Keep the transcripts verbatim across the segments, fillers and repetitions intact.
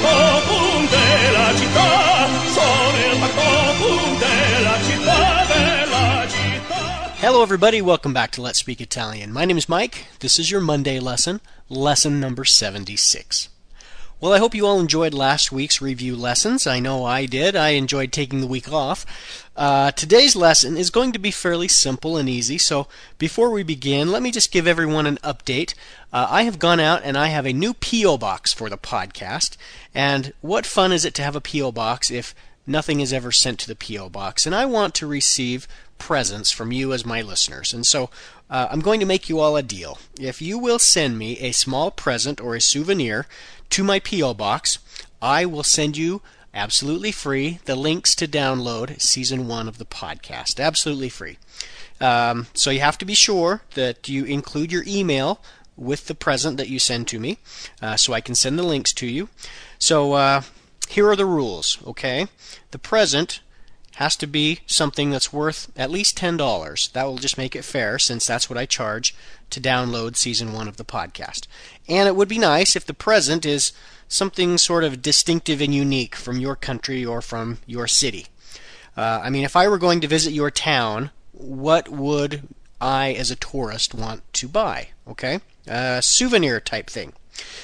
cocum della città, sono il cocum della città, della città. Hello everybody, welcome back to Let's Speak Italian. My name is Mike. This is your Monday lesson, lesson number seventy-six. Well, I hope you all enjoyed last week's review lessons. I know I did. I enjoyed taking the week off. Uh, today's lesson is going to be fairly simple and easy. So before we begin, let me just give everyone an update. Uh, I have gone out and I have a new P O box for the podcast. And what fun is it to have a P O box if nothing is ever sent to the P O box? And I want to receive presents from you as my listeners. And so uh, I'm going to make you all a deal. If you will send me a small present or a souvenir to my P O box, I will send you absolutely free the links to download season one of the podcast. Absolutely free. Um, so you have to be sure that you include your email with the present that you send to me, uh, so I can send the links to you. So uh, here are the rules, okay? The present has to be something that's worth at least ten dollars. That will just make it fair, since that's what I charge to download season one of the podcast. And it would be nice if the present is something sort of distinctive and unique from your country or from your city. Uh, I mean, if I were going to visit your town, what would I as a tourist want to buy? Okay? A souvenir type thing.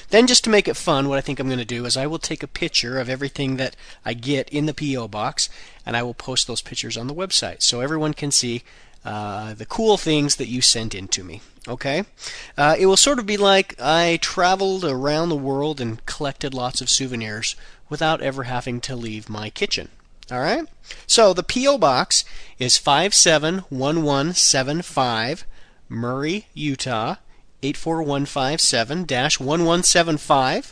Then, just to make it fun, what I think I'm going to do is I will take a picture of everything that I get in the P O box, and I will post those pictures on the website so everyone can see uh, the cool things that you sent in to me. Okay? Uh, it will sort of be like I traveled around the world and collected lots of souvenirs without ever having to leave my kitchen. All right? So the P O box is five seven one one seven five, Murray, Utah eight four one five seven dash one one seven five.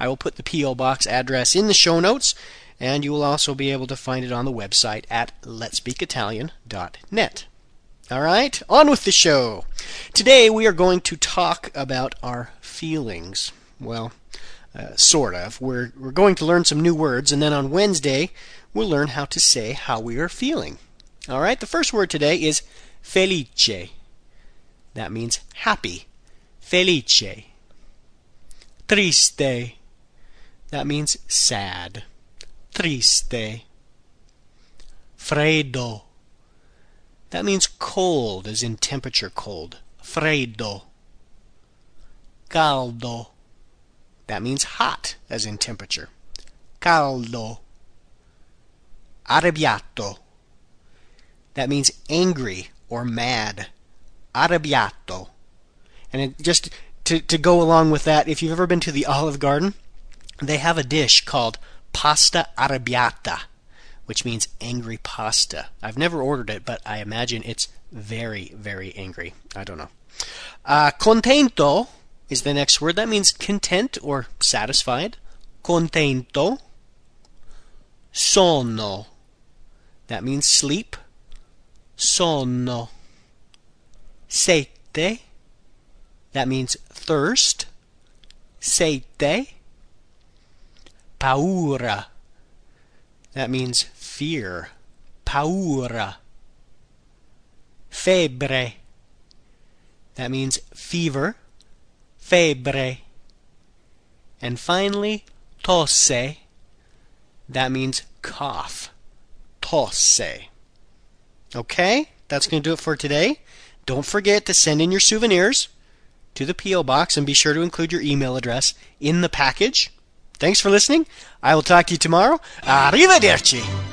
I will put the P O box address in the show notes, and you will also be able to find it on the website at let's speak italian dot net. All right, on with the show. Today we are going to talk about our feelings. Well, uh, sort of. We're we're going to learn some new words, and then on Wednesday we'll learn how to say how we are feeling. All right, the first word today is felice. That means happy. Felice. Triste. That means sad. Triste. Freddo. That means cold, as in temperature cold. Freddo. Caldo. That means hot, as in temperature. Caldo. Arrabbiato. That means angry or mad. Arrabbiato. And it just to, to go along with that, if you've ever been to the Olive Garden, they have a dish called pasta arrabbiata, which means angry pasta. I've never ordered it, but I imagine it's very, very angry. I don't know. Uh, contento is the next word. That means content or satisfied. Contento. Sonno. That means sleep. Sonno. Sete. That means thirst. Sete. Paura. That means fear. Paura. Febbre. That means fever. Febbre. And finally, tosse. That means cough. Tosse. Okay, that's going to do it for today. Don't forget to send in your souvenirs to the P O box, and be sure to include your email address in the package. Thanks for listening. I will talk to you tomorrow. Arrivederci!